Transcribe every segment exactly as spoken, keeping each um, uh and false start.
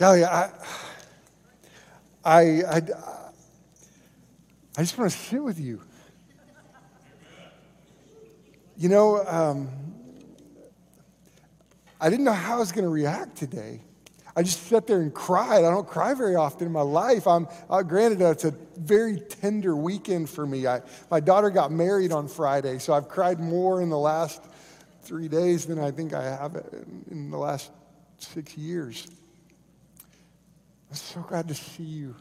Golly, I, I, I, I just want to sit with you. You know, um, I didn't know how I was going to react today. I just sat there and cried. I don't cry very often in my life. I'm uh, granted, uh, it's a very tender weekend for me. I, my daughter got married on Friday, so I've cried more in the last three days than I think I have in, in the last six years. I'm so glad to see you.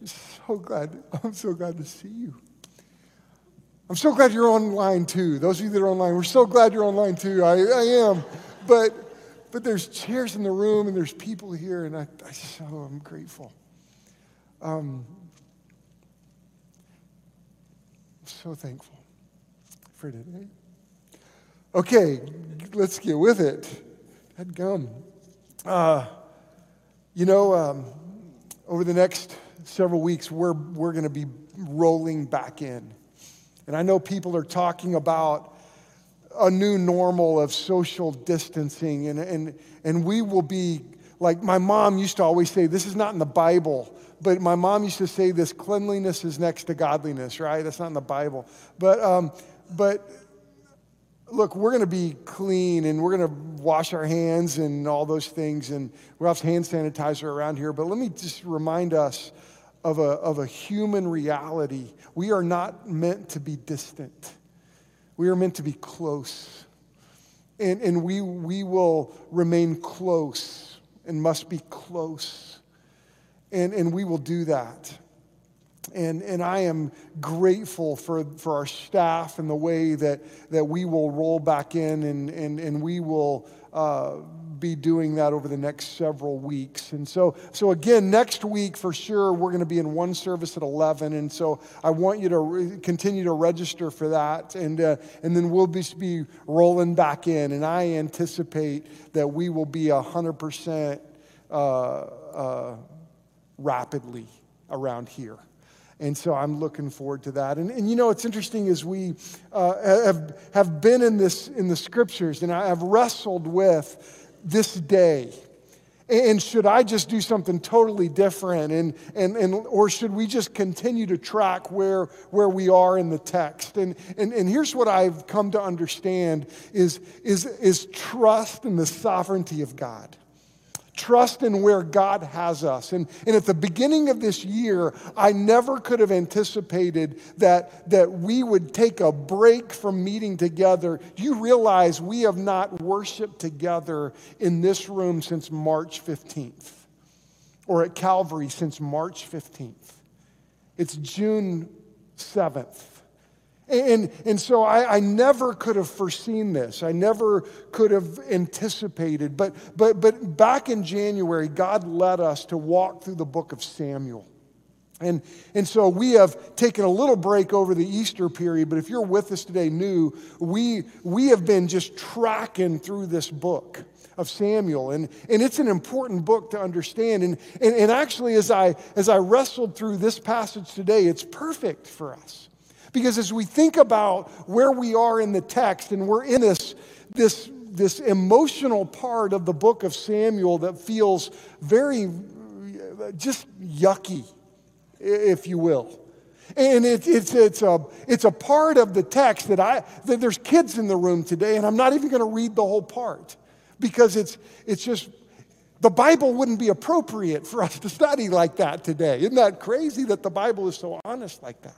I'm so glad. I'm so glad to see you. I'm so glad you're online too. Those of you that are online, we're so glad you're online too. I, I am. But but there's chairs in the room and there's people here, and I, I so I'm grateful. Um, I'm so thankful for today. Okay, let's get with it. Dadgum. Uh, you know, um, over the next several weeks, we're we're going to be rolling back in. And I know people are talking about a new normal of social distancing, and, and, and we will be, like my mom used to always say, this is not in the Bible, but my mom used to say this, cleanliness is next to godliness, right? That's not in the Bible. But, um, but look, we're gonna be clean, and we're gonna wash our hands and all those things, and we'll have hand sanitizer around here, but let me just remind us Of a, of a human reality. We are not meant to be distant. We are meant to be close. And, and we, we will remain close and must be close. And, and we will do that. And, and I am grateful for, for our staff and the way that, that we will roll back in and, and, and we will uh, be doing that over the next several weeks. And so, so again, next week for sure, we're going to be in one service at eleven. And so I want you to re- continue to register for that. And, uh, and then we'll be, be rolling back in. And I anticipate that we will be one hundred percent uh, uh, rapidly around here. And so I'm looking forward to that. And, and you know, it's interesting as we uh, have, have been in this, in the scriptures, and I have wrestled with this day, and should I just do something totally different, and and and or should we just continue to track where where we are in the text? And and and here's what I've come to understand is is is trust in the sovereignty of God. Trust in where God has us. And, and at the beginning of this year, I never could have anticipated that, that we would take a break from meeting together. You realize we have not worshiped together in this room since March fifteenth, or at Calvary since March fifteenth. It's June seventh. And, and so I, I never could have foreseen this. I never could have anticipated. But, but, but back in January, God led us to walk through the book of Samuel. And, and so we have taken a little break over the Easter period, but if you're with us today new, we, we have been just tracking through this book of Samuel. And, and it's an important book to understand. And, and, and actually, as I, as I wrestled through this passage today, it's perfect for us. Because as we think about where we are in the text, and we're in this, this, this emotional part of the book of Samuel that feels very, just yucky, if you will. And it, it's, it's, a, it's a part of the text that I, that there's kids in the room today, and I'm not even going to read the whole part. Because it's, it's just, the Bible wouldn't be appropriate for us to study like that today. Isn't that crazy that the Bible is so honest like that?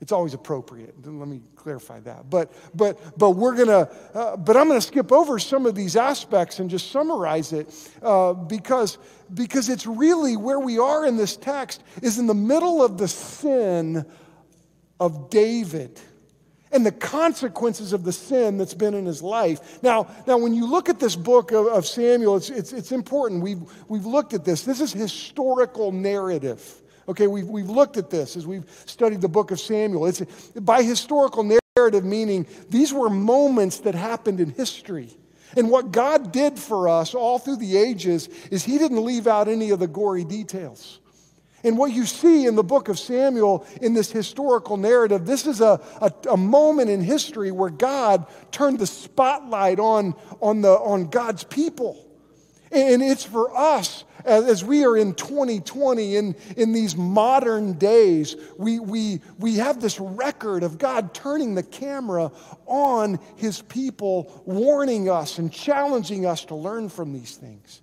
It's always appropriate. Let me clarify that. But but but we're gonna. Uh, but I'm gonna skip over some of these aspects and just summarize it uh, because because it's really where we are in this text is in the middle of the sin of David and the consequences of the sin that's been in his life. Now now when you look at this book of, of Samuel, it's it's it's important. We've we've looked at this. This is historical narrative. Okay, we've, we've looked at this as we've studied the book of Samuel. It's by historical narrative, meaning these were moments that happened in history. And what God did for us all through the ages is he didn't leave out any of the gory details. And what you see in the book of Samuel in this historical narrative, this is a, a, a moment in history where God turned the spotlight on, on, the, on God's people. And it's for us, as we are in twenty twenty, in, in these modern days, we, we, we have this record of God turning the camera on his people, warning us and challenging us to learn from these things.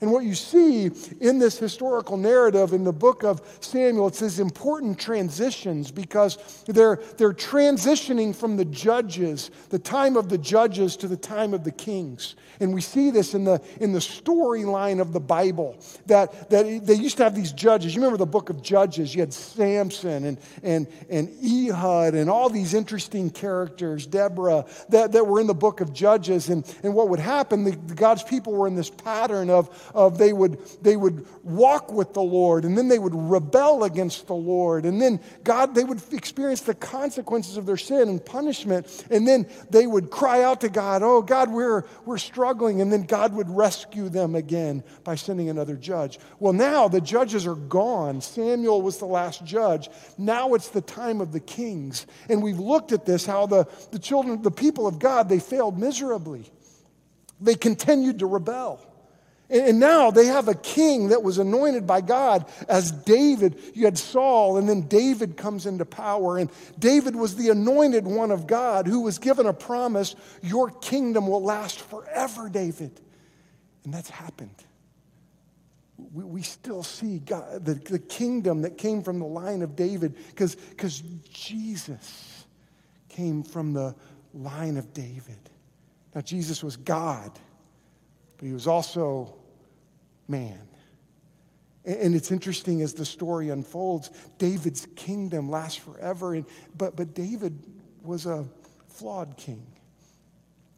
And what you see in this historical narrative in the book of Samuel, it's these important transitions because they're, they're transitioning from the judges, the time of the judges to the time of the kings. And we see this in the, in the storyline of the Bible, that, that they used to have these judges. You remember the book of Judges, you had Samson and, and, and Ehud and all these interesting characters, Deborah, that, that were in the book of Judges. And, and what would happen, the, the God's people were in this pattern of, Of they would they would walk with the Lord, and then they would rebel against the Lord, and then God they would experience the consequences of their sin and punishment, and then they would cry out to God, "Oh God, we're we're struggling," and then God would rescue them again by sending another judge. Well, now the judges are gone. Samuel was the last judge. Now it's the time of the kings, and we've looked at this how the the children, the people of God, they failed miserably. They continued to rebel. And now they have a king that was anointed by God as David. You had Saul, and then David comes into power. And David was the anointed one of God who was given a promise, your kingdom will last forever, David. And that's happened. We, we still see God, the, the kingdom that came from the line of David, because because Jesus came from the line of David. Now, Jesus was God. He was also man. And it's interesting as the story unfolds, David's kingdom lasts forever. And, but, but David was a flawed king.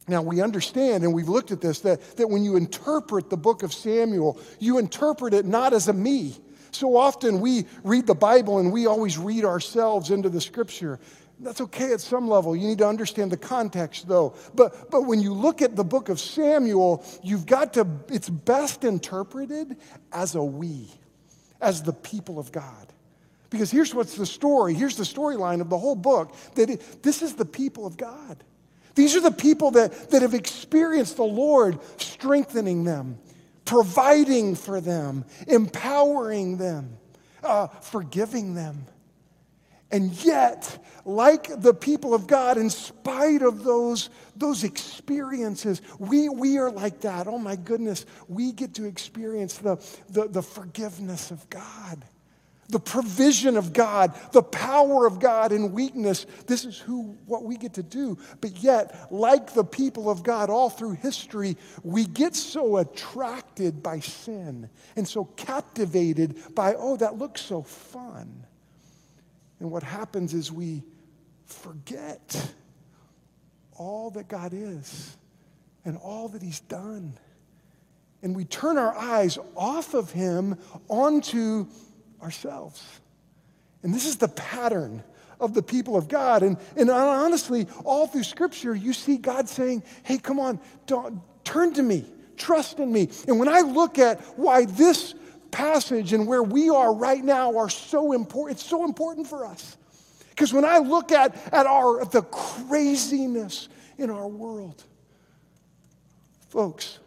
Now, we understand, and we've looked at this, that, that when you interpret the book of Samuel, you interpret it not as a me. So often we read the Bible and we always read ourselves into the scripture. That's okay at some level. You need to understand the context, though. But but when you look at the book of Samuel, you've got to, it's best interpreted as a we, as the people of God. Because here's what's the story. Here's the storyline of the whole book, that it, this is the people of God. These are the people that, that have experienced the Lord strengthening them, providing for them, empowering them, uh, forgiving them. And yet, like the people of God, in spite of those, those experiences, we, we are like that. Oh my goodness, we get to experience the, the, the forgiveness of God, the provision of God, the power of God in weakness. This is who what we get to do. But yet, like the people of God all through history, we get so attracted by sin and so captivated by, oh, that looks so fun. And what happens is we forget all that God is and all that he's done. And we turn our eyes off of him onto ourselves. And this is the pattern of the people of God. And, and honestly, all through Scripture, you see God saying, hey, come on, don't, turn to me, trust in me. And when I look at why this passage and where we are right now are so important. It's so important for us. Because when I look at, at our the craziness in our world, folks,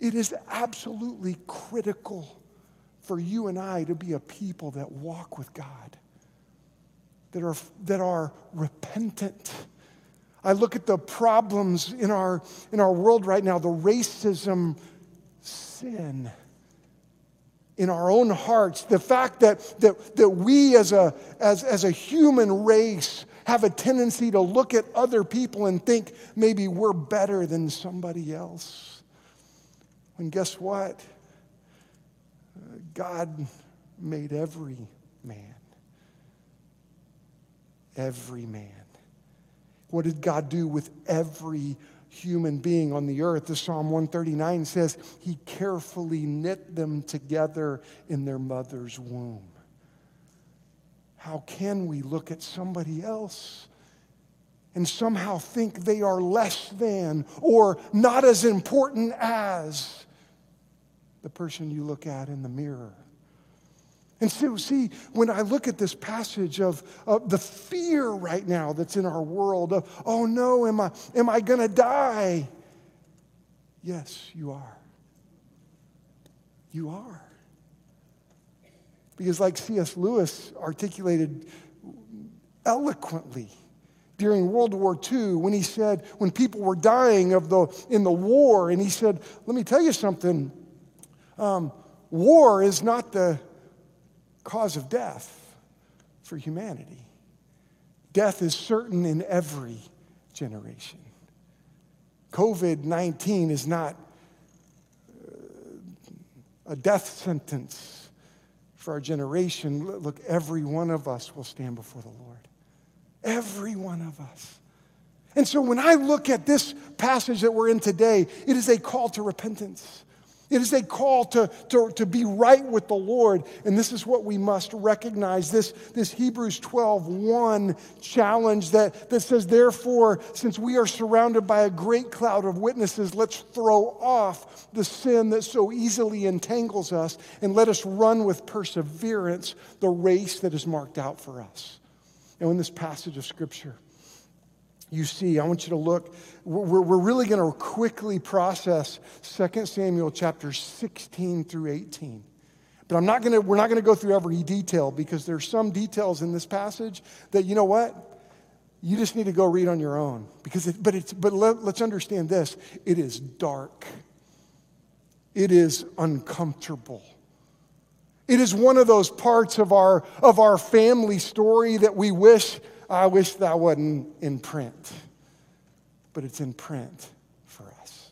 it is absolutely critical for you and I to be a people that walk with God, that are that are repentant. I look at the problems in our in our world right now, the racism, sin. In our own hearts, the fact that that that we as a as as a human race have a tendency to look at other people and think maybe we're better than somebody else. And guess what? God made every man. Every man. What did God do with every human being on the earth? The Psalm one thirty-nine says, he carefully knit them together in their mother's womb. How can we look at somebody else and somehow think they are less than or not as important as the person you look at in the mirror? And so, see, when I look at this passage of, of the fear right now that's in our world, of, oh no, am I, am I going to die? Yes, you are. you are. Because like C S Lewis articulated eloquently during World War Two, when he said, when people were dying of the in the war, and he said, let me tell you something, um, war is not the cause of death for humanity. Death is certain in every generation. COVID nineteen is not a death sentence for our generation. Look, every one of us will stand before the Lord. Every one of us. And so when I look at this passage that we're in today, it is a call to repentance. It is a call to, to, to be right with the Lord. And this is what we must recognize. This, this Hebrews twelve one challenge that, that says, therefore, since we are surrounded by a great cloud of witnesses, let's throw off the sin that so easily entangles us, and let us run with perseverance the race that is marked out for us. Now, in this passage of Scripture, you see, I want you to look, we're, we're really going to quickly process Second Samuel chapters sixteen through eighteen. But I'm not going to, we're not going to go through every detail, because there's some details in this passage that, you know what? You just need to go read on your own. Because it, but it's, but let, let's understand this. It is dark. It is uncomfortable. It is one of those parts of our of our family story that we wish, I wish that wasn't in print. But it's in print for us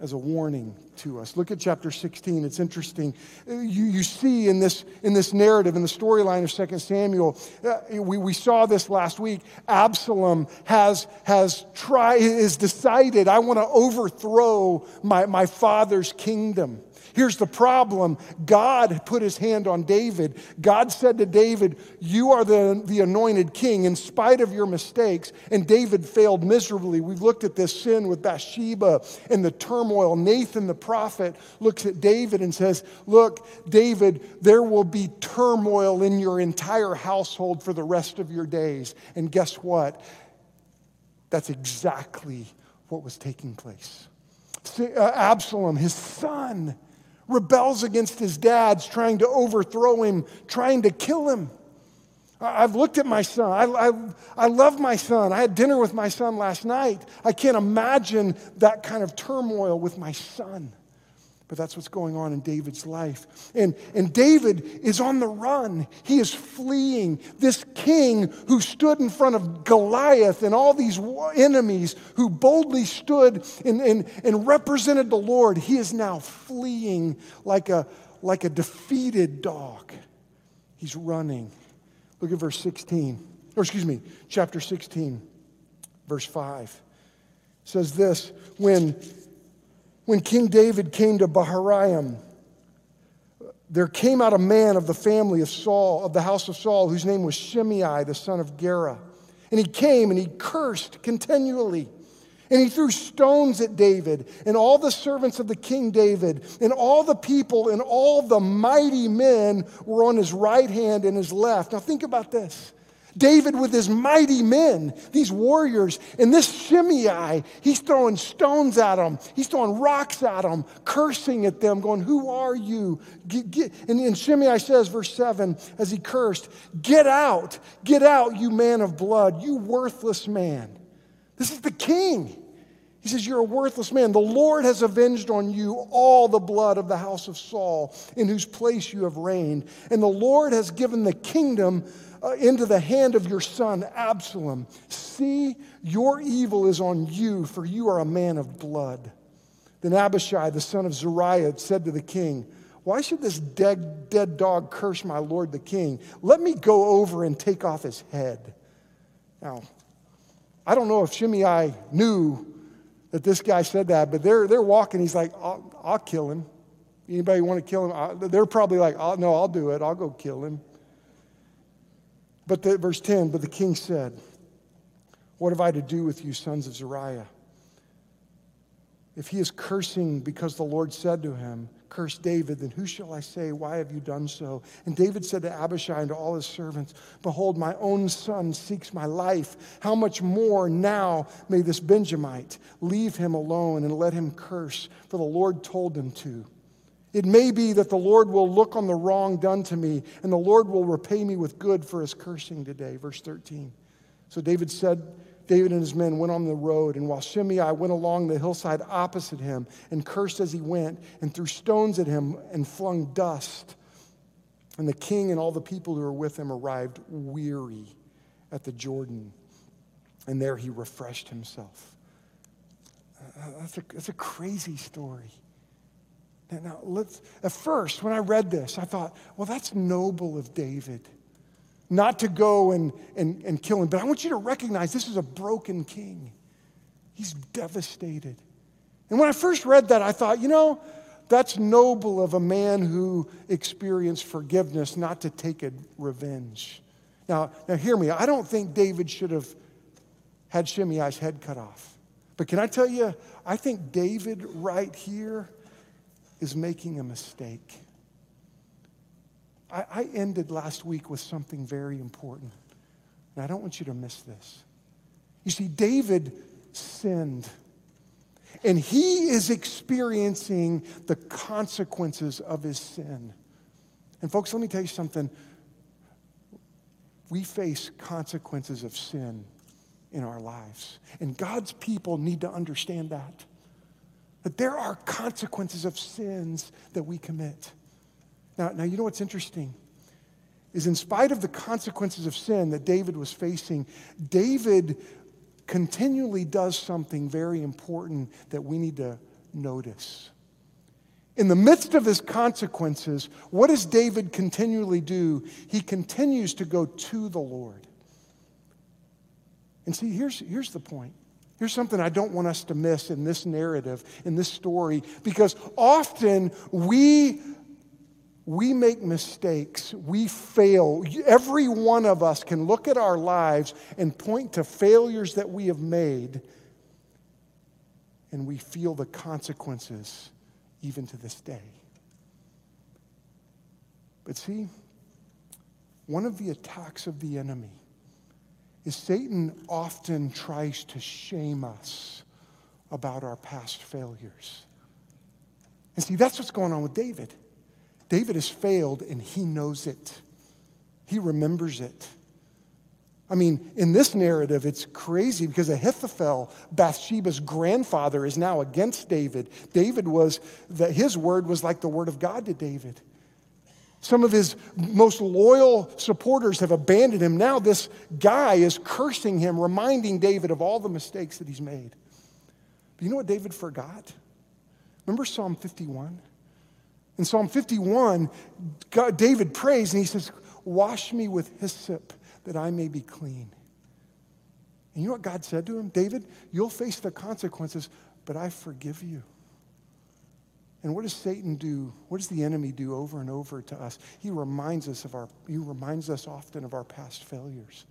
as a warning to us. Look at chapter sixteen. It's interesting. You, you see in this, in this narrative, in the storyline of Second Samuel, uh, we, we saw this last week. Absalom has, has tried, is decided, I want to overthrow my, my father's kingdom. Here's the problem. God put his hand on David. God said to David, you are the, the anointed king in spite of your mistakes. And David failed miserably. We've looked at this sin with Bathsheba and the turmoil. Nathan the prophet looks at David and says, look, David, there will be turmoil in your entire household for the rest of your days. And guess what? That's exactly what was taking place. Absalom, his son, rebels against his dad's, trying to overthrow him, trying to kill him. I've looked at my son. I, I, I love my son. I had dinner with my son last night. I can't imagine that kind of turmoil with my son. But that's what's going on in David's life. And, and David is on the run. He is fleeing. This king who stood in front of Goliath and all these enemies, who boldly stood and, and, and represented the Lord, he is now fleeing like a, like a defeated dog. He's running. Look at verse sixteen. Or excuse me, chapter sixteen, verse five. It says this, when... When King David came to Bahurim, there came out a man of the family of Saul, of the house of Saul, whose name was Shimei, the son of Gera. And he came and he cursed continually. And he threw stones at David and all the servants of the king David, and all the people and all the mighty men were on his right hand and his left. Now think about this. David with his mighty men, these warriors, and this Shimei, he's throwing stones at them. He's throwing rocks at them, cursing at them, going, who are you? Get, get. And, and Shimei says, verse seven, as he cursed, get out, get out, you man of blood, you worthless man. This is the king. He says, you're a worthless man. The Lord has avenged on you all the blood of the house of Saul, in whose place you have reigned. And the Lord has given the kingdom Uh, into the hand of your son, Absalom. See, your evil is on you, for you are a man of blood. Then Abishai, the son of Zeruiah, said to the king, why should this dead, dead dog curse my lord the king? Let me go over and take off his head. Now, I don't know if Shimei knew that this guy said that, but they're, they're walking. He's like, I'll, I'll kill him. Anybody want to kill him? I, they're probably like, I'll, no, I'll do it. I'll go kill him. But the, verse ten, but the king said, what have I to do with you, sons of Zeruiah? If he is cursing because the Lord said to him, curse David, then who shall I say, why have you done so? And David said to Abishai and to all his servants, behold, my own son seeks my life. How much more now may this Benjamite? Leave him alone and let him curse, for the Lord told him to. It may be that the Lord will look on the wrong done to me, and the Lord will repay me with good for his cursing today. Verse thirteen. So David said, David and his men went on the road, and while Shimei went along the hillside opposite him and cursed as he went and threw stones at him and flung dust. And the king and all the people who were with him arrived weary at the Jordan, and there he refreshed himself. Uh, that's, a, that's a crazy story. Now, let's, at first, when I read this, I thought, well, that's noble of David, not to go and, and, and kill him. But I want you to recognize this is a broken king. He's devastated. And when I first read that, I thought, you know, that's noble of a man who experienced forgiveness not to take a revenge. Now, now hear me. I don't think David should have had Shimei's head cut off. But can I tell you, I think David right here is making a mistake. I, I ended last week with something very important, and I don't want you to miss this. You see, David sinned, and he is experiencing the consequences of his sin. And folks, let me tell you something. We face consequences of sin in our lives, and God's people need to understand that. That there are consequences of sins that we commit. Now, now, you know what's interesting is in spite of the consequences of sin that David was facing, David continually does something very important that we need to notice. In the midst of his consequences, what does David continually do? He continues to go to the Lord. And see, here's, here's the point. Here's something I don't want us to miss in this narrative, in this story, because often we, we make mistakes. We fail. Every one of us can look at our lives and point to failures that we have made, and we feel the consequences even to this day. But see, one of the attacks of the enemy is Satan often tries to shame us about our past failures. And see, that's what's going on with David. David has failed, and he knows it. He remembers it. I mean, in this narrative, it's crazy because Ahithophel, Bathsheba's grandfather, is now against David. David was, that his word was like the word of God to David. Some of his most loyal supporters have abandoned him. Now this guy is cursing him, reminding David of all the mistakes that he's made. But you know what David forgot? Remember Psalm fifty-one? In Psalm fifty-one, God, David prays and he says, "Wash me with hyssop that I may be clean." And you know what God said to him? "David, you'll face the consequences, but I forgive you." And what does Satan do? What does the enemy do over and over to us? He reminds us of our, he reminds us often of our past failures.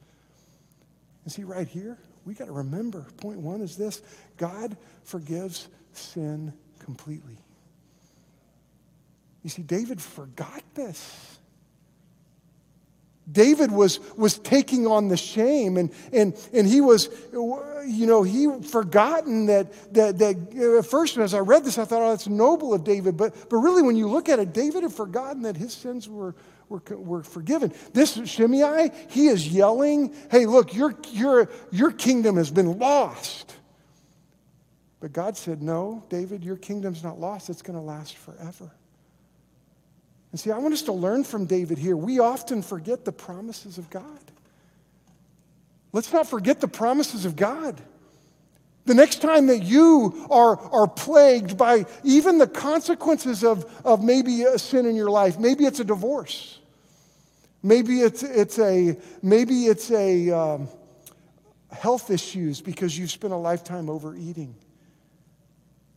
And see, right here, we got to remember, point one is this: God forgives sin completely. You see, David forgot this. David was, was taking on the shame, and, and, and he was, you know, he forgotten that, that, that, at first as I read this, I thought, oh, that's noble of David, but, but really when you look at it, David had forgotten that his sins were, were, were forgiven. This Shimei, he is yelling, hey, look, your, your, your kingdom has been lost. But God said, no, David, your kingdom's not lost. It's going to last forever. And see, I want us to learn from David here. We often forget the promises of God. Let's not forget the promises of God. The next time that you are, are plagued by even the consequences of, of maybe a sin in your life, maybe it's a divorce, maybe it's, it's a, maybe it's a um, health issues because you've spent a lifetime overeating.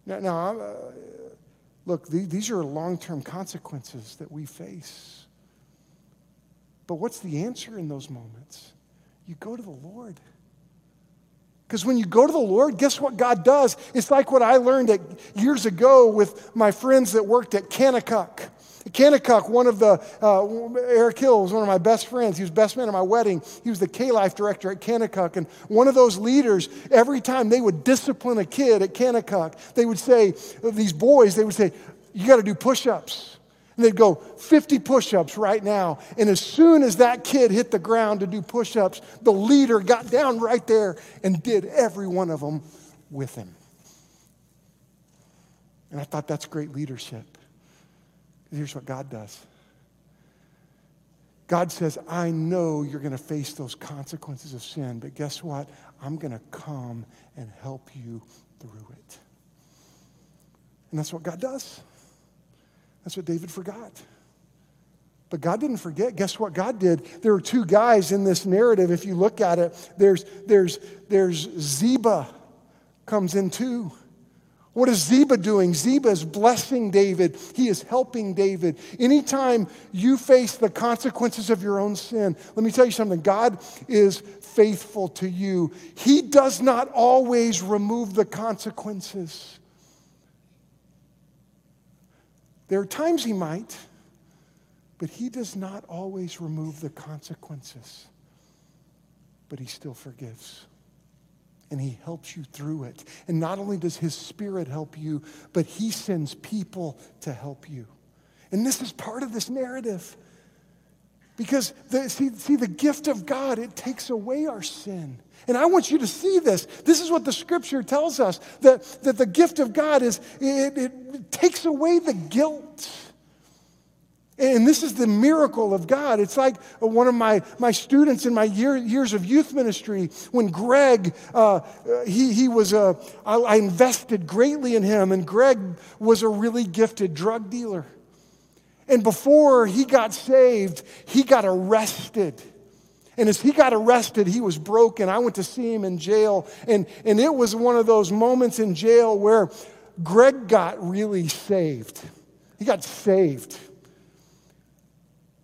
Now, now I'm... Uh, Look, these are long-term consequences that we face. But what's the answer in those moments? You go to the Lord. Because when you go to the Lord, guess what God does? It's like what I learned at, years ago with my friends that worked at Kanakuk. Kanakuk, one of the, uh, Eric Hill was one of my best friends. He was best man at my wedding. He was the K-Life director at Kanakuk. And one of those leaders, every time they would discipline a kid at Kanakuk, they would say, these boys, they would say, you got to do push-ups. And they'd go fifty push-ups right now. And as soon as that kid hit the ground to do push-ups, the leader got down right there and did every one of them with him. And I thought, that's great leadership. Here's what God does. God says, I know you're going to face those consequences of sin, but guess what? I'm going to come and help you through it. And that's what God does. That's what David forgot. But God didn't forget. Guess what God did? There were two guys in this narrative. If you look at it, there's, there's, there's Ziba comes in too. What is Ziba doing? Ziba is blessing David. He is helping David. Anytime you face the consequences of your own sin, let me tell you something. God is faithful to you. He does not always remove the consequences. There are times he might, but he does not always remove the consequences. But he still forgives. And he helps you through it. And not only does his spirit help you, but he sends people to help you. And this is part of this narrative. Because, the, see, see, the gift of God, it takes away our sin. And I want you to see this. This is what the scripture tells us, that, that the gift of God is, it, it takes away the guilt. And this is the miracle of God. It's like one of my, my students in my year, years of youth ministry, when Greg, uh, he, he was a, I, I invested greatly in him, and Greg was a really gifted drug dealer. And before he got saved, he got arrested. And as he got arrested, he was broken. I went to see him in jail, and, and it was one of those moments in jail where Greg got really saved. He got saved.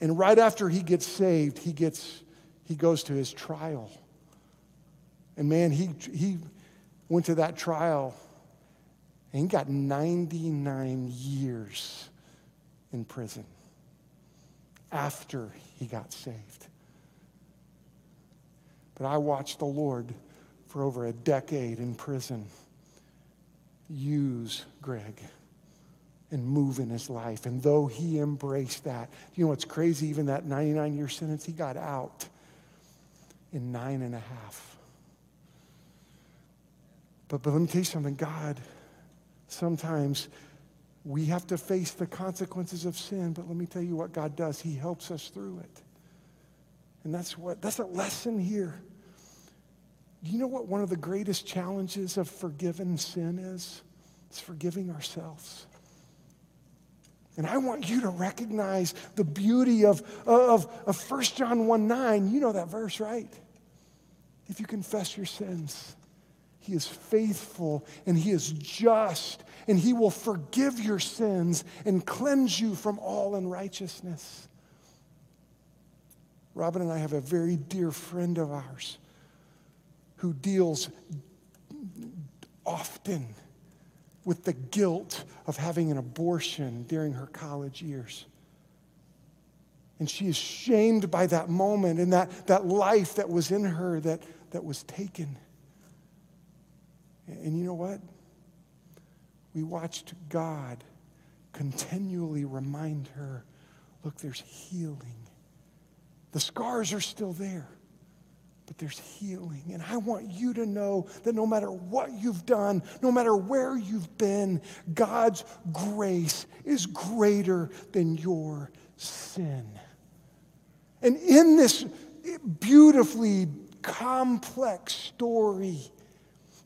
And right after he gets saved, he gets, he goes to his trial. And man, he, he went to that trial and he got ninety-nine years in prison after he got saved. But I watched the Lord for over a decade in prison use Greg and move in his life. And though he embraced that, you know what's crazy? Even that ninety-nine-year sentence, he got out in nine and a half. But, but let me tell you something. God, sometimes we have to face the consequences of sin, but let me tell you what God does. He helps us through it. And that's what, that's a lesson here. Do you know what one of the greatest challenges of forgiven sin is? It's forgiving ourselves. And I want you to recognize the beauty of, of, of First John one nine. You know that verse, right? If you confess your sins, he is faithful and he is just, and he will forgive your sins and cleanse you from all unrighteousness. Robin and I have a very dear friend of ours who deals often with the guilt of having an abortion during her college years. And she is shamed by that moment and that, that life that was in her that, that was taken. And you know what? We watched God continually remind her, look, there's healing. The scars are still there, but there's healing. And I want you to know that no matter what you've done, no matter where you've been, God's grace is greater than your sin. And in this beautifully complex story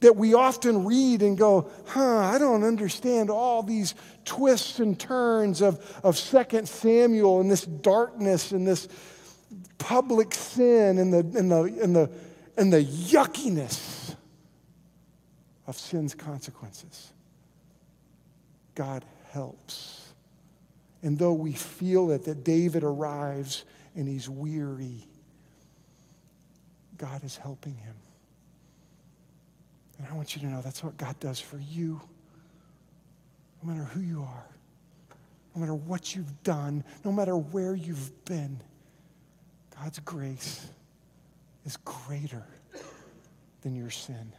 that we often read and go, huh, I don't understand all these twists and turns of, of Second Samuel and this darkness and this public sin and the and the and the and the yuckiness of sin's consequences. God helps. And though we feel it, that David arrives and he's weary, God is helping him. And I want you to know that's what God does for you, no matter who you are, no matter what you've done, no matter where you've been. God's grace is greater than your sin.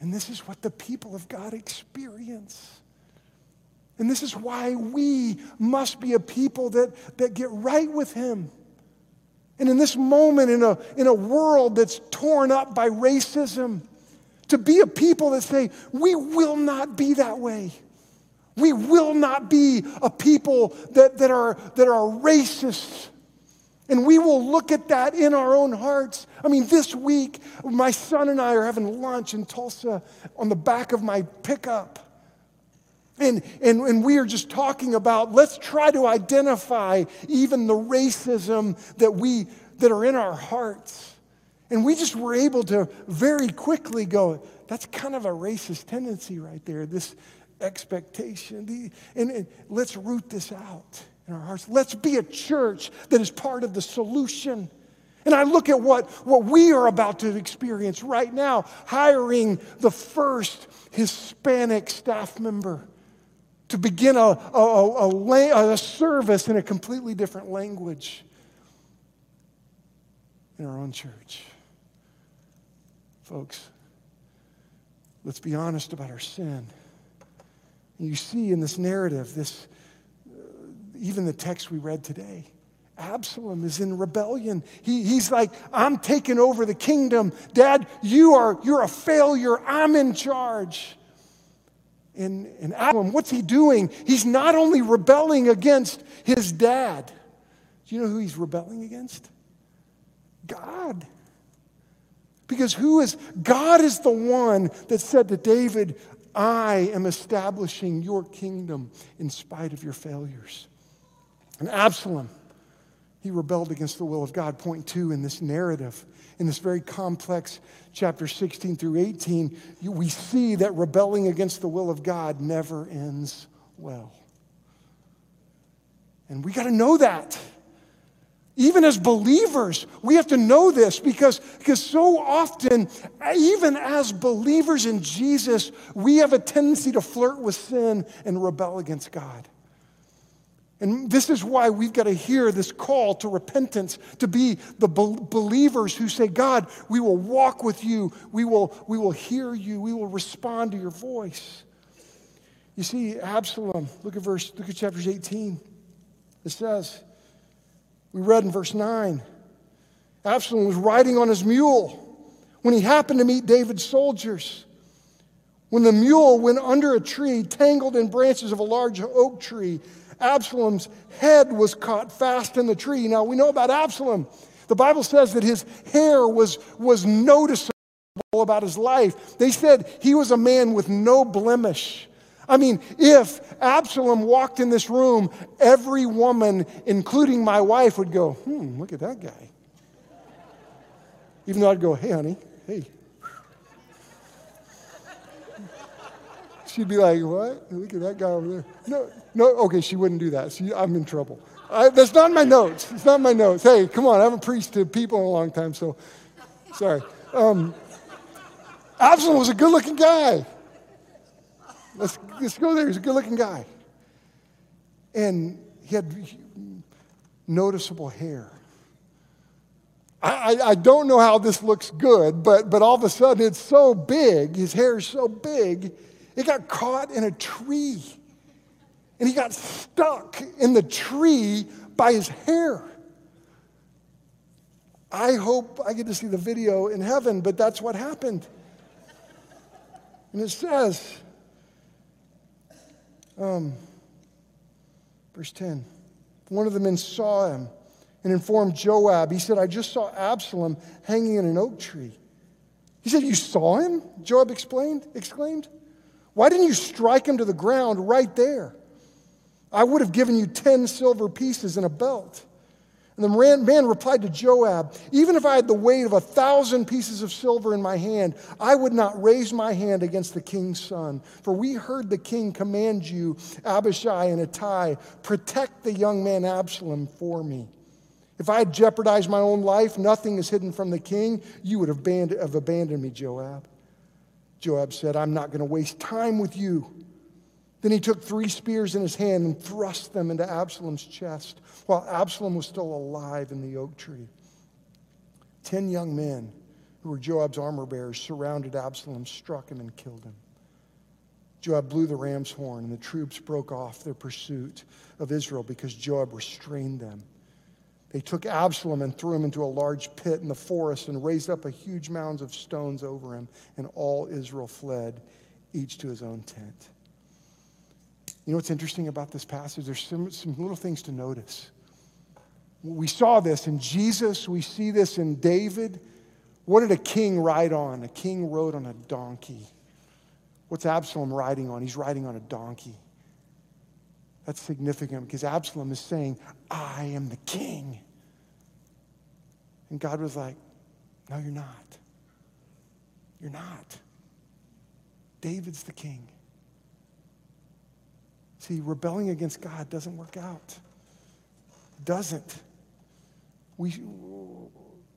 And this is what the people of God experience. And this is why we must be a people that, that get right with him. And in this moment, in a, in a world that's torn up by racism, to be a people that say, we will not be that way. We will not be a people that, that are, that are racist. And we will look at that in our own hearts. I mean, this week, my son and I are having lunch in Tulsa on the back of my pickup. And, and, and we are just talking about, let's try to identify even the racism that we that are in our hearts. And we just were able to very quickly go, that's kind of a racist tendency right there, this expectation. The, and, and let's root this out in our hearts. Let's be a church that is part of the solution. And I look at what, what we are about to experience right now, hiring the first Hispanic staff member to begin a, a, a, a service in a completely different language in our own church. Folks, let's be honest about our sin. And you see in this narrative, this uh, even the text we read today, Absalom is in rebellion. He, he's like, I'm taking over the kingdom. Dad, you are, you're a failure. I'm in charge. And, and Absalom, what's he doing? He's not only rebelling against his dad. Do you know who he's rebelling against? God. Because who is, God is the one that said to David, I am establishing your kingdom in spite of your failures. And Absalom, he rebelled against the will of God. Point two in this narrative, in this very complex chapter sixteen through eighteen, we see that rebelling against the will of God never ends well. And we got to know that. Even as believers, we have to know this because, because so often, even as believers in Jesus, we have a tendency to flirt with sin and rebel against God. And this is why we've got to hear this call to repentance, to be the be- believers who say, God, we will walk with you. We will, we will hear you. We will respond to your voice. You see, Absalom, look at verse, look at chapters eighteen. It says, we read in verse nine, Absalom was riding on his mule when he happened to meet David's soldiers. When the mule went under a tree, tangled in branches of a large oak tree, Absalom's head was caught fast in the tree. Now, we know about Absalom. The Bible says that his hair was, was noticeable about his life. They said he was a man with no blemish. I mean, if Absalom walked in this room, every woman, including my wife, would go, hmm, look at that guy. Even though I'd go, hey, honey, hey. She'd be like, what? Look at that guy over there. No, no, okay, she wouldn't do that. She, I'm in trouble. I, that's not in my notes. It's not in my notes. Hey, come on, I haven't preached to people in a long time, so sorry. Um, Absalom was a good-looking guy. Let's, let's go there. He's a good-looking guy. And he had noticeable hair. I, I, I don't know how this looks good, but, but all of a sudden it's so big. His hair is so big. It got caught in a tree, and he got stuck in the tree by his hair. I hope I get to see the video in heaven, but that's what happened. And it says, um, verse ten, one of the men saw him and informed Joab. He said, I just saw Absalom hanging in an oak tree. He said, you saw him? Joab explained, exclaimed. Why didn't you strike him to the ground right there? I would have given you ten silver pieces and a belt. And the man replied to Joab, even if I had the weight of a thousand pieces of silver in my hand, I would not raise my hand against the king's son. For we heard the king command you, Abishai and Ittai, protect the young man Absalom for me. If I had jeopardized my own life, nothing is hidden from the king. You would have abandoned me, Joab. Joab said, I'm not going to waste time with you. Then he took three spears in his hand and thrust them into Absalom's chest while Absalom was still alive in the oak tree. Ten young men who were Joab's armor bearers surrounded Absalom, struck him, and killed him. Joab blew the ram's horn, and the troops broke off their pursuit of Israel because Joab restrained them. They took Absalom and threw him into a large pit in the forest and raised up a huge mound of stones over him, and all Israel fled, each to his own tent. You know what's interesting about this passage? There's some, some little things to notice. We saw this in Jesus. We see this in David. What did a king ride on? A king rode on a donkey. What's Absalom riding on? He's riding on a donkey. That's significant because Absalom is saying, I am the king. And God was like, no, you're not. You're not. David's the king. See, rebelling against God doesn't work out. Doesn't. We,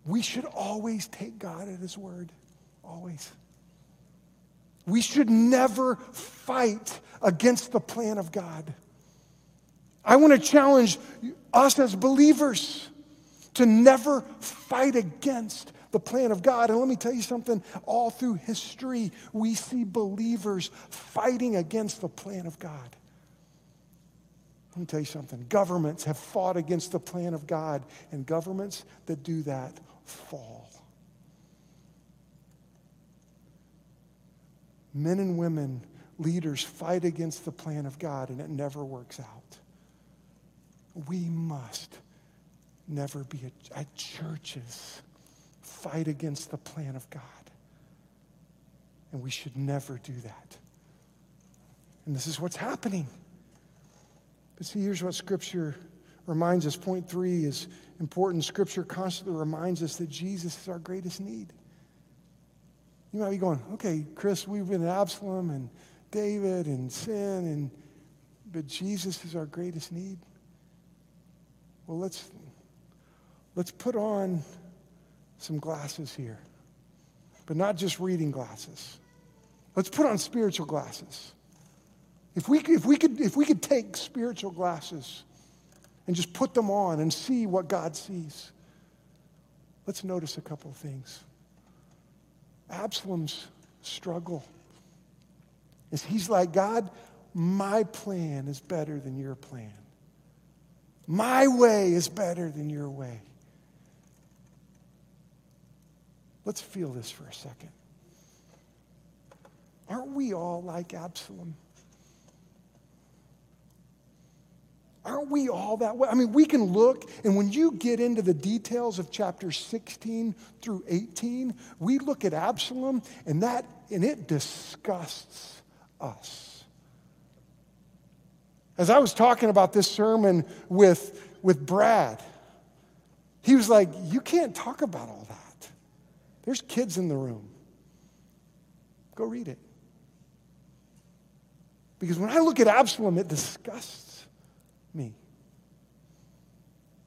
we should always take God at his word. Always. We should never fight against the plan of God. I want to challenge us as believers to never fight against the plan of God. And let me tell you something, all through history, we see believers fighting against the plan of God. Let me tell you something, governments have fought against the plan of God, and governments that do that fall. Men and women, leaders fight against the plan of God, and it never works out. We must never be at churches fight against the plan of God. And we should never do that. And this is what's happening. But see, here's what Scripture reminds us. Point three is important. Scripture constantly reminds us that Jesus is our greatest need. You might be going, okay, Chris, we've been at Absalom and David and sin, and but Jesus is our greatest need. Well, let's, let's put on some glasses here, but not just reading glasses. Let's put on spiritual glasses. If we, if we could, if we could take spiritual glasses and just put them on and see what God sees, let's notice a couple of things. Absalom's struggle is he's like, God, my plan is better than your plan. My way is better than your way. Let's feel this for a second. Aren't we all like Absalom? Aren't we all that way? I mean, we can look, and when you get into the details of chapters sixteen through eighteen, we look at Absalom, and that and it disgusts us. As I was talking about this sermon with, with Brad, he was like, you can't talk about all that. There's kids in the room. Go read it. Because when I look at Absalom, it disgusts me.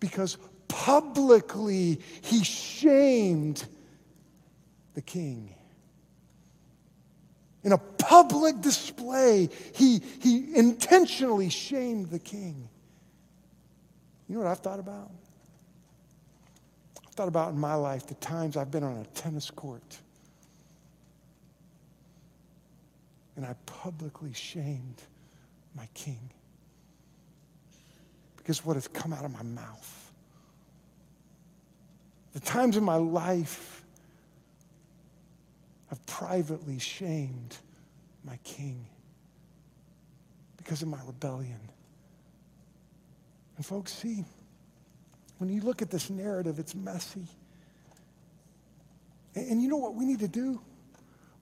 Because publicly, he shamed the king. In a public display, he, he intentionally shamed the king. You know what I've thought about? I've thought about in my life the times I've been on a tennis court and I publicly shamed my king because what has come out of my mouth. The times in my life I've privately shamed my king because of my rebellion. And folks, see, when you look at this narrative, it's messy. And, and you know what we need to do?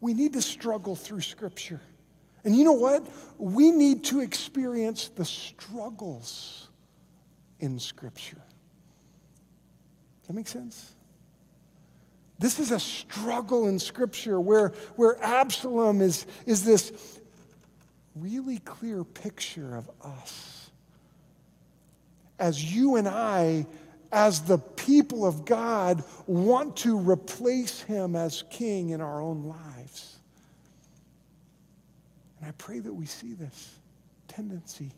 We need to struggle through Scripture. And you know what? We need to experience the struggles in Scripture. Does that make sense? This is a struggle in Scripture where, where Absalom is, is this really clear picture of us. As you and I, as the people of God, want to replace him as king in our own lives. And I pray that we see this tendency.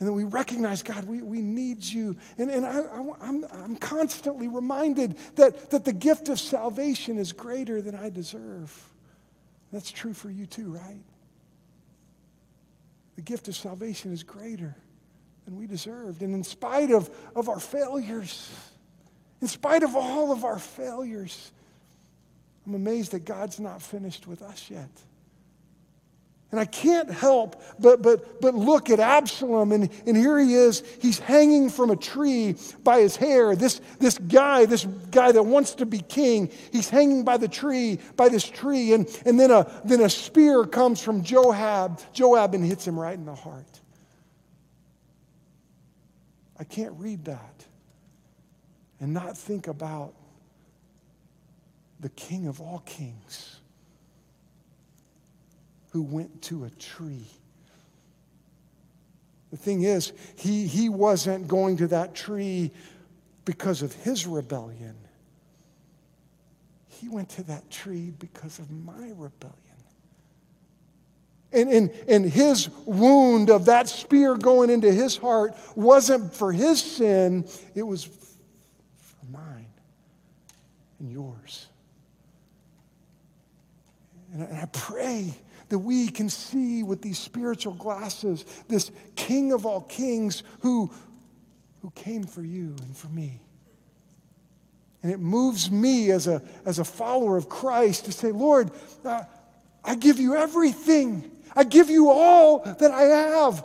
And then we recognize, God, we, we need you. And, and I, I, I'm, I'm constantly reminded that, that the gift of salvation is greater than I deserve. That's true for you too, right? The gift of salvation is greater than we deserved. And in spite of, of our failures, in spite of all of our failures, I'm amazed that God's not finished with us yet. And I can't help but but but look at Absalom, and, and here he is. He's hanging from a tree by his hair. This, this guy, this guy that wants to be king, he's hanging by the tree, by this tree, and, and then a then a spear comes from Joab, Joab and hits him right in the heart. I can't read that and not think about the King of all kings, who went to a tree. The thing is, he, he wasn't going to that tree because of his rebellion. He went to that tree because of my rebellion. And, and, and his wound of that spear going into his heart wasn't for his sin, it was for mine and yours. And I, and I pray that we can see with these spiritual glasses this King of all kings who, who came for you and for me. And it moves me as a, as a follower of Christ to say, Lord, uh, I give you everything. I give you all that I have,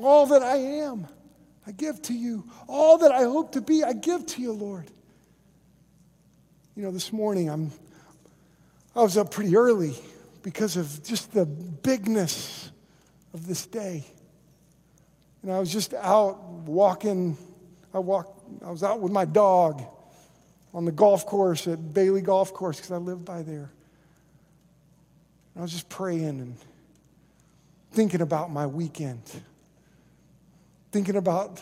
all that I am. I give to you. All that I hope to be, I give to you, Lord. You know, this morning I'm I was up pretty early, because of just the bigness of this day. And I was just out walking. I walked, I was out with my dog on the golf course at Bailey Golf Course because I lived by there. And I was just praying and thinking about my weekend, thinking about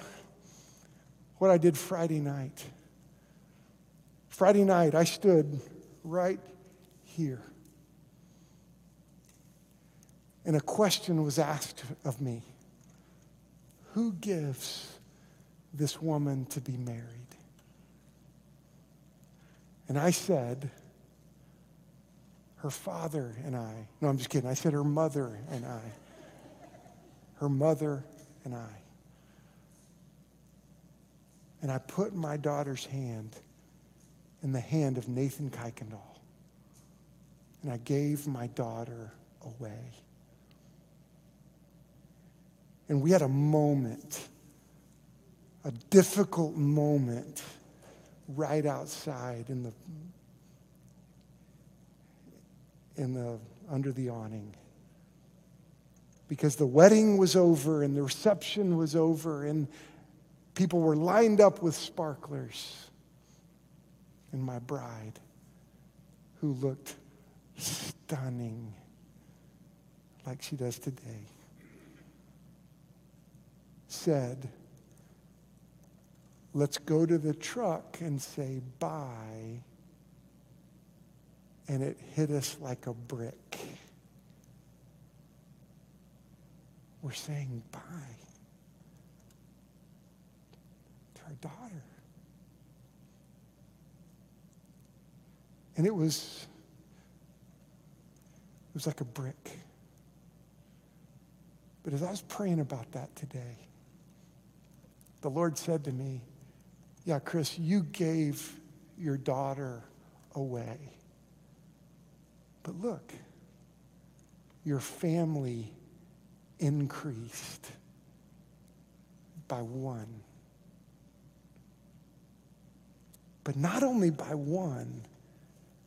what I did Friday night. Friday night, I stood right here. And a question was asked of me. Who gives this woman to be married? And I said, her father and I. No, I'm just kidding. I said her mother and I. Her mother and I. And I put my daughter's hand in the hand of Nathan Kykendall. And I gave my daughter away. And we had a moment, a difficult moment, right outside in the in the under the awning. Because the wedding was over and the reception was over and people were lined up with sparklers. And my bride, who looked stunning like she does today, said, let's go to the truck and say bye. And it hit us like a brick. We're saying bye to our daughter. And it was, it was like a brick. But as I was praying about that today, the Lord said to me, yeah, Chris, you gave your daughter away. But look, your family increased by one. But not only by one,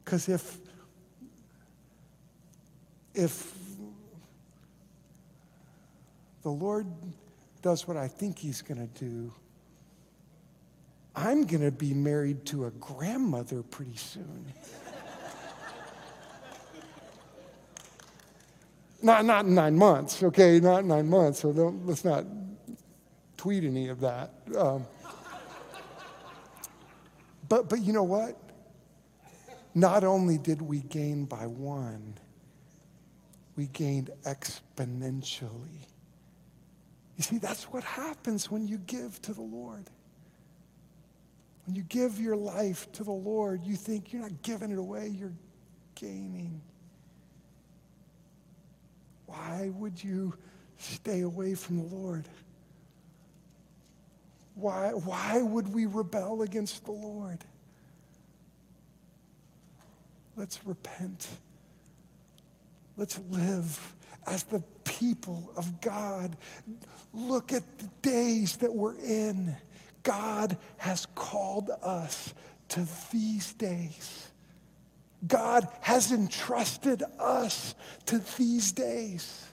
because if, if the Lord does what I think he's going to do, I'm going to be married to a grandmother pretty soon. not not nine months, okay? Not nine months. So don't, let's not tweet any of that. Um, but but you know what? Not only did we gain by one, we gained exponentially. You see, that's what happens when you give to the Lord. When you give your life to the Lord, you think you're not giving it away, you're gaining. Why would you stay away from the Lord. Why, why would we rebel against the Lord? Let's repent. Let's live as the people of God. Look at the days that we're in. God has called us to these days. God has entrusted us to these days.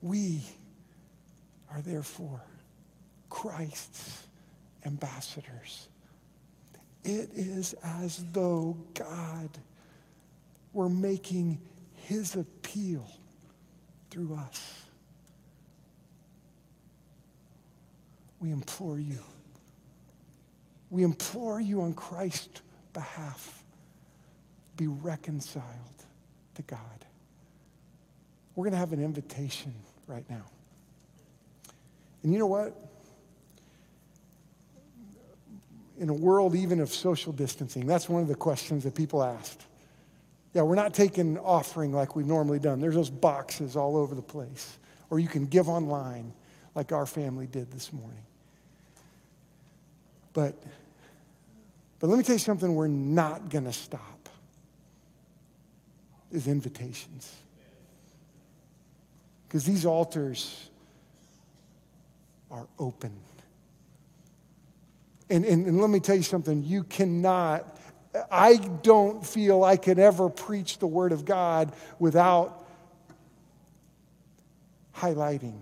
We are therefore Christ's ambassadors. It is as though God were making his appeal through us. We implore you. We implore you on Christ's behalf, be reconciled to God. We're going to have an invitation right now. And you know what? In a world even of social distancing, that's one of the questions that people asked. Yeah, we're not taking offering like we've normally done. There's those boxes all over the place. Or you can give online like our family did this morning. But, but let me tell you something we're not going to stop is invitations. Because these altars are open. And, and, and let me tell you something, you cannot, I don't feel I could ever preach the Word of God without highlighting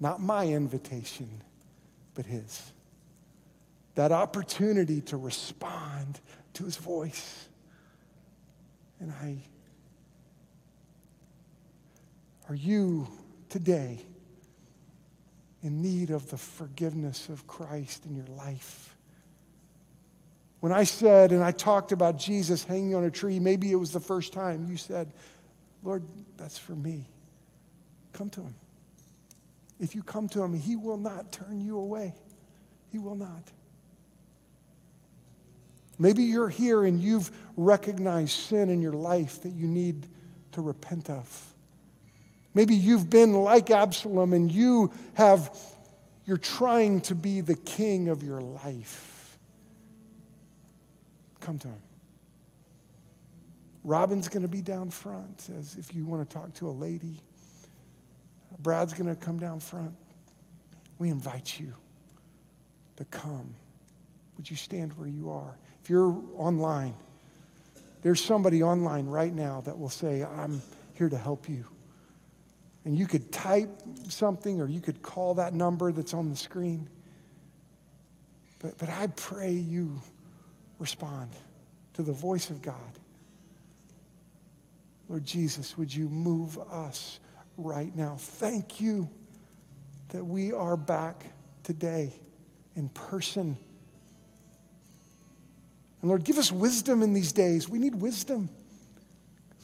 not my invitation, but His. That opportunity to respond to His voice. And I, are you today in need of the forgiveness of Christ in your life? When I said and I talked about Jesus hanging on a tree, maybe it was the first time you said, Lord, that's for me. Come to Him. If you come to Him, He will not turn you away. He will not. Maybe you're here and you've recognized sin in your life that you need to repent of. Maybe you've been like Absalom and you have, you're trying to be the king of your life. Come to Him. Robin's going to be down front as if you want to talk to a lady. Brad's going to come down front. We invite you to come. Would you stand where you are? If you're online, there's somebody online right now that will say, I'm here to help you. And you could type something or you could call that number that's on the screen. But, but I pray you respond to the voice of God. Lord Jesus, would you move us right now? Thank you that we are back today in person. And Lord, give us wisdom in these days. We need wisdom.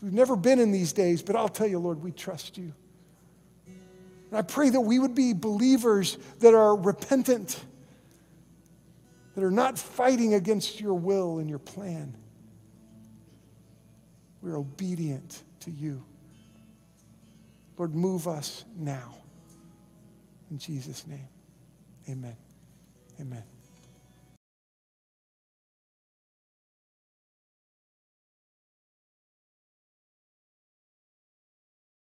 We've never been in these days, but I'll tell you, Lord, we trust you. And I pray that we would be believers that are repentant, that are not fighting against your will and your plan. We're obedient to you. Lord, move us now. In Jesus' name, amen. Amen.